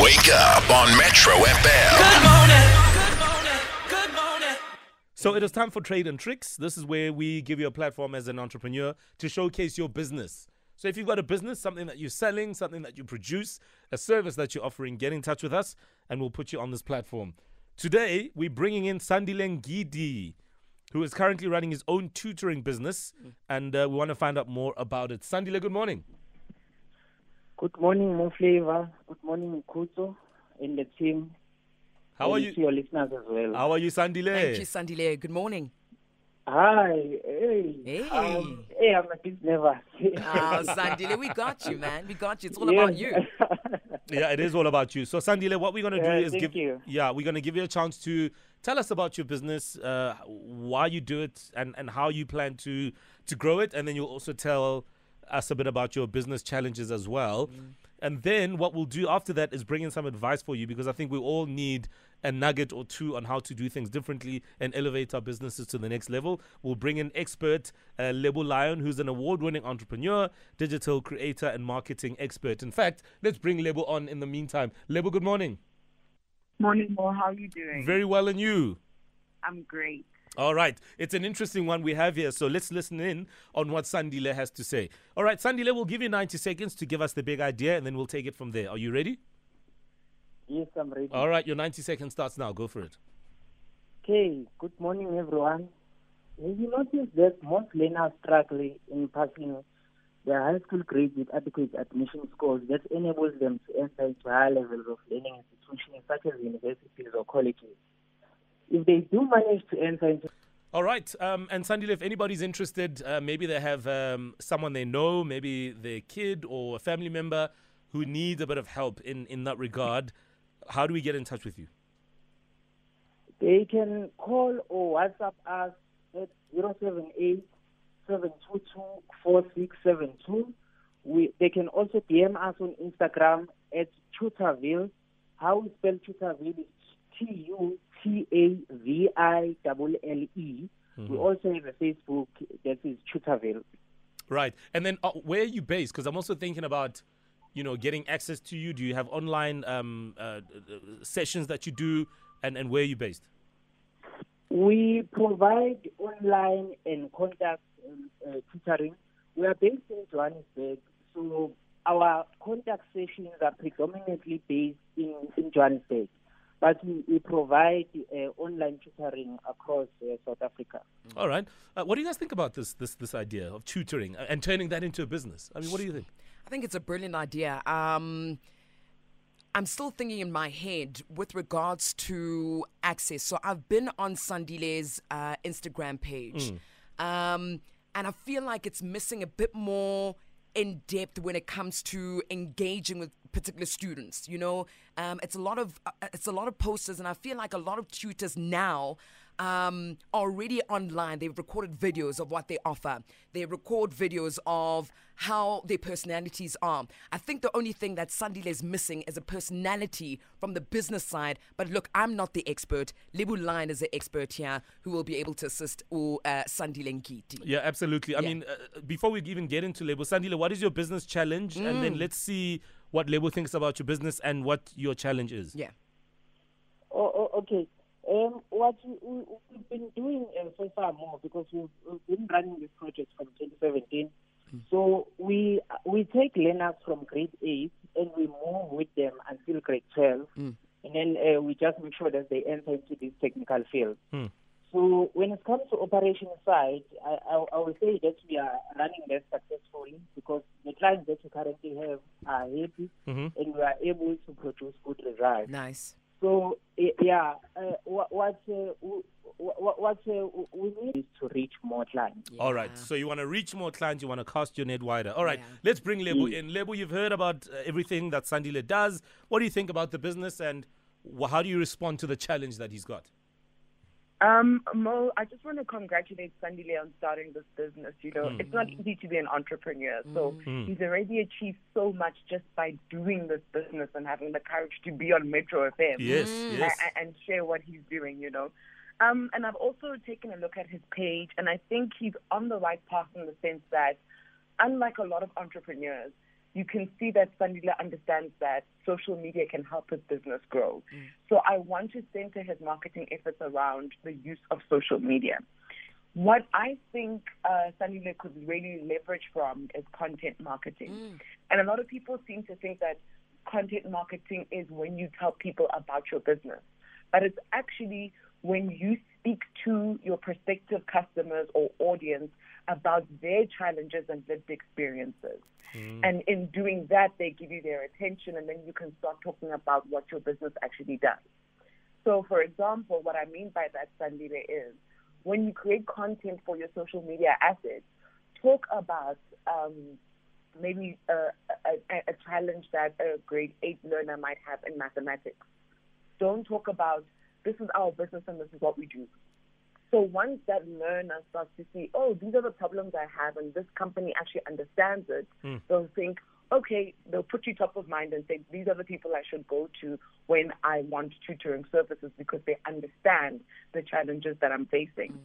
Wake up on Metro FM. Good morning. Good morning. Good morning. So it is time for Trade and Tricks. This is where we give you a platform as an entrepreneur to showcase your business. So if you've got a business, something that you're selling, something that you produce, a service that you're offering, get in touch with us and we'll put you on this platform. Today, we're bringing in Sandile Ngidi, who is currently running his own tutoring business, and we want to find out more about it. Sandile, good morning. Good morning, Mofleva. Good morning, Mkutso and the team. How are you? To your listeners as well. How are you, Sandile? Thank you, Sandile. Good morning. Hi. Hey. Hey, I'm a bit nervous. Oh, Sandile, we got you, man. We got you. It's all about you. Yeah, it is all about you. So, Sandile, what we're going to do is we're going to give you a chance to tell us about your business, why you do it, and how you plan to grow it. And then you'll also tell us a bit about your business challenges as well. And then what we'll do after that is bring in some advice for you, because I think we all need a nugget or two on how to do things differently and elevate our businesses to the next level. We'll bring in expert Lebo Lion, who's an award-winning entrepreneur, digital creator and marketing expert. In fact, let's bring Lebo on in the meantime. Lebo, good morning. Morning, Mo. How are you doing? Very well, and you? I'm great. All right. It's an interesting one we have here, so let's listen in on what Sandile has to say. All right, Sandile, we'll give you 90 seconds to give us the big idea, and then we'll take it from there. Are you ready? Yes, I'm ready. All right, your 90 seconds starts now. Go for it. Okay, good morning, everyone. Have you noticed that most learners struggle in passing their high school grades with adequate admission scores that enables them to enter into higher levels of learning institutions such as universities or colleges? If they do manage to enter into... All right. And Sandile, if anybody's interested, maybe they have someone they know, maybe their kid or a family member who needs a bit of help in that regard, how do we get in touch with you? They can call or WhatsApp us at 078-722-4672. They can also DM us on Instagram at Tutaville. How we spell Tutaville is Tutaville. We also have a Facebook that is Tutaville. Right. And then where are you based? Because I'm also thinking about, you know, getting access to you. Do you have online sessions that you do? And where are you based? We provide online and contact tutoring. We are based in Johannesburg. So our contact sessions are predominantly based in Johannesburg. But we provide online tutoring across South Africa. All right. What do you guys think about this idea of tutoring and turning that into a business? I mean, what do you think? I think it's a brilliant idea. I'm still thinking in my head with regards to access. So I've been on Sandile's Instagram page. And I feel like it's missing a bit more in depth when it comes to engaging with particular students. You know, it's a lot of posters, and I feel like a lot of tutors now already online. They've recorded videos of what they offer. They record videos of how their personalities are. I think the only thing that Sandile is missing is a personality from the business side. But look, I'm not the expert. Lebo Lion is the expert here who will be able to assist Sandile Ngidi. Yeah, absolutely. I mean, before we even get into Lebo, Sandile, what is your business challenge? And then let's see what Lebo thinks about your business and what your challenge is. Yeah. Okay. What we've been doing so far, more because we've been running this project from 2017. So we take learners from grade 8 and we move with them until grade 12. And then we just make sure that they enter into this technical field. So when it comes to operation side, I will say that we are running this successfully because the clients that we currently have are happy and we are able to produce good results. Nice. So, what we need is to reach more clients. Yeah. All right. So you want to reach more clients. You want to cast your net wider. All right. Yeah. Let's bring Lebo in. Lebo, you've heard about everything that Sandile does. What do you think about the business, and how do you respond to the challenge that he's got? Mo, I just want to congratulate Sandile on starting this business. You know, it's not easy to be an entrepreneur. So he's already achieved so much just by doing this business and having the courage to be on Metro FM. Yes. And share what he's doing, you know. And I've also taken a look at his page, and I think he's on the right path in the sense that, unlike a lot of entrepreneurs, you can see that Sandile understands that social media can help his business grow. Mm. So I want to center his marketing efforts around the use of social media. What I think Sandile could really leverage from is content marketing. Mm. And a lot of people seem to think that content marketing is when you tell people about your business. But it's actually when you speak to your prospective customers or audience about their challenges and lived experiences. Mm. And in doing that, they give you their attention, and then you can start talking about what your business actually does. So, for example, what I mean by that, Sandile, is when you create content for your social media assets, talk about maybe a challenge that a grade 8 learner might have in mathematics. Don't talk about, this is our business and this is what we do. So once that learner starts to see, oh, these are the problems I have and this company actually understands it, they'll think, okay, they'll put you top of mind and say, these are the people I should go to when I want tutoring services because they understand the challenges that I'm facing. Mm.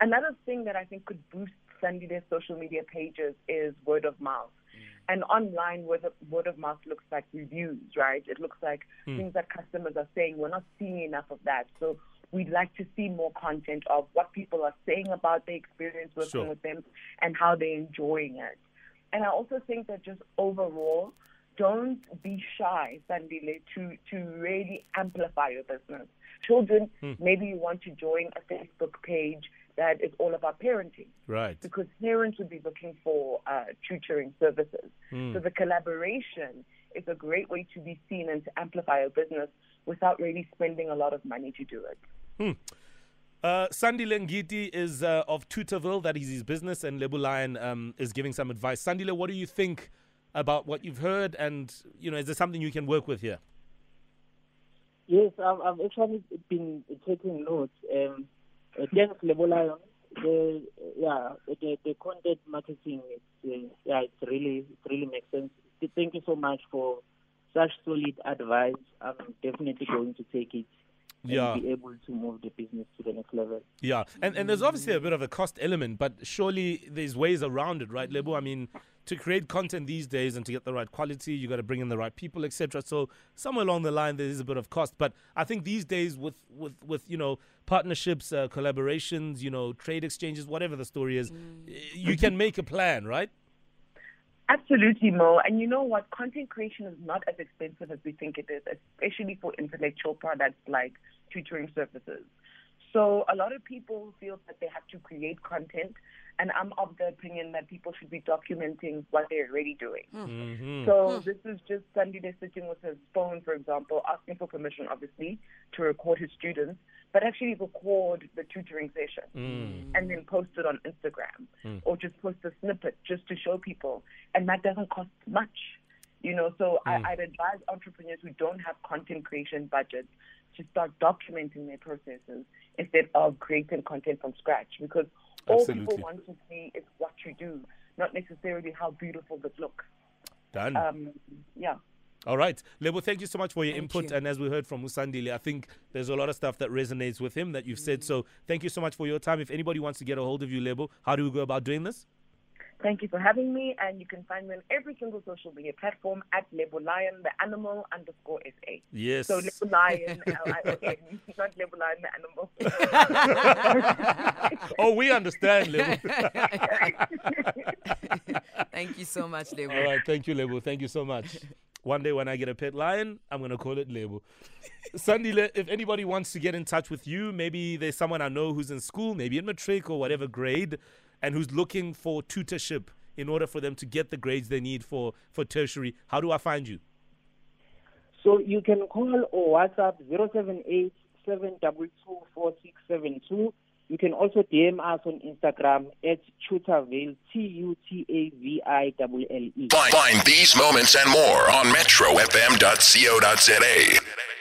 Another thing that I think could boost Sandile's social media pages is word of mouth. And online, word of mouth looks like reviews, right? It looks like things that customers are saying. We're not seeing enough of that. So we'd like to see more content of what people are saying about their experience working with them and how they're enjoying it. And I also think that just overall, don't be shy, Sandile, to really amplify your business. Children, maybe you want to join a Facebook page that is all about parenting. Right. Because parents would be looking for tutoring services. So the collaboration is a great way to be seen and to amplify your business without really spending a lot of money to do it. Sandile Ngidi is of Tutaville, that is his business, and Lebo Lion is giving some advice. Sandile, what do you think about what you've heard, and you know, is there something you can work with here? Yes, I've actually been taking notes. Thanks, Lebo Lion. The content marketing, it really makes sense. Thank you so much for such solid advice. I'm definitely going to take it and be able to move the business to the next level. Yeah, and there's obviously a bit of a cost element, but surely there's ways around it, right, Lebo? I mean, to create content these days and to get the right quality, you got to bring in the right people, etc. So somewhere along the line, there is a bit of cost. But I think these days with you know, partnerships, collaborations, you know, trade exchanges, whatever the story is, you can make a plan, right? Absolutely, Mo. And you know what? Content creation is not as expensive as we think it is, especially for intellectual products like tutoring services. So a lot of people feel that they have to create content, and I'm of the opinion that people should be documenting what they're already doing. So this is just Sandile sitting with his phone, for example, asking for permission, obviously, to record his students, but actually record the tutoring session and then post it on Instagram or just post a snippet just to show people. And that doesn't cost much. You know, so I'd advise entrepreneurs who don't have content creation budgets to start documenting their processes instead of creating content from scratch, because all people want to see is what you do, not necessarily how beautiful this looks. Done. All right. Lebo, thank you so much for your input. And as we heard from Sandile, I think there's a lot of stuff that resonates with him that you've said. So thank you so much for your time. If anybody wants to get a hold of you, Lebo, how do we go about doing this? Thank you for having me, and you can find me on every single social media platform at LeboLionTheAnimal_SA. Yes. So Lebo Lion, L-I-O-N, not Lebo Lion the Animal. Oh, we understand, Lebo. Thank you so much, Lebo. All right, thank you, Lebo. Thank you so much. One day when I get a pet lion, I'm going to call it Lebo. Sandile, if anybody wants to get in touch with you, maybe there's someone I know who's in school, maybe in matric or whatever grade, and who's looking for tutorship in order for them to get the grades they need for tertiary, how do I find you? So you can call or WhatsApp 078-722-4672. You can also DM us on Instagram at Tutaville, Tutaville. Find these moments and more on metrofm.co.za.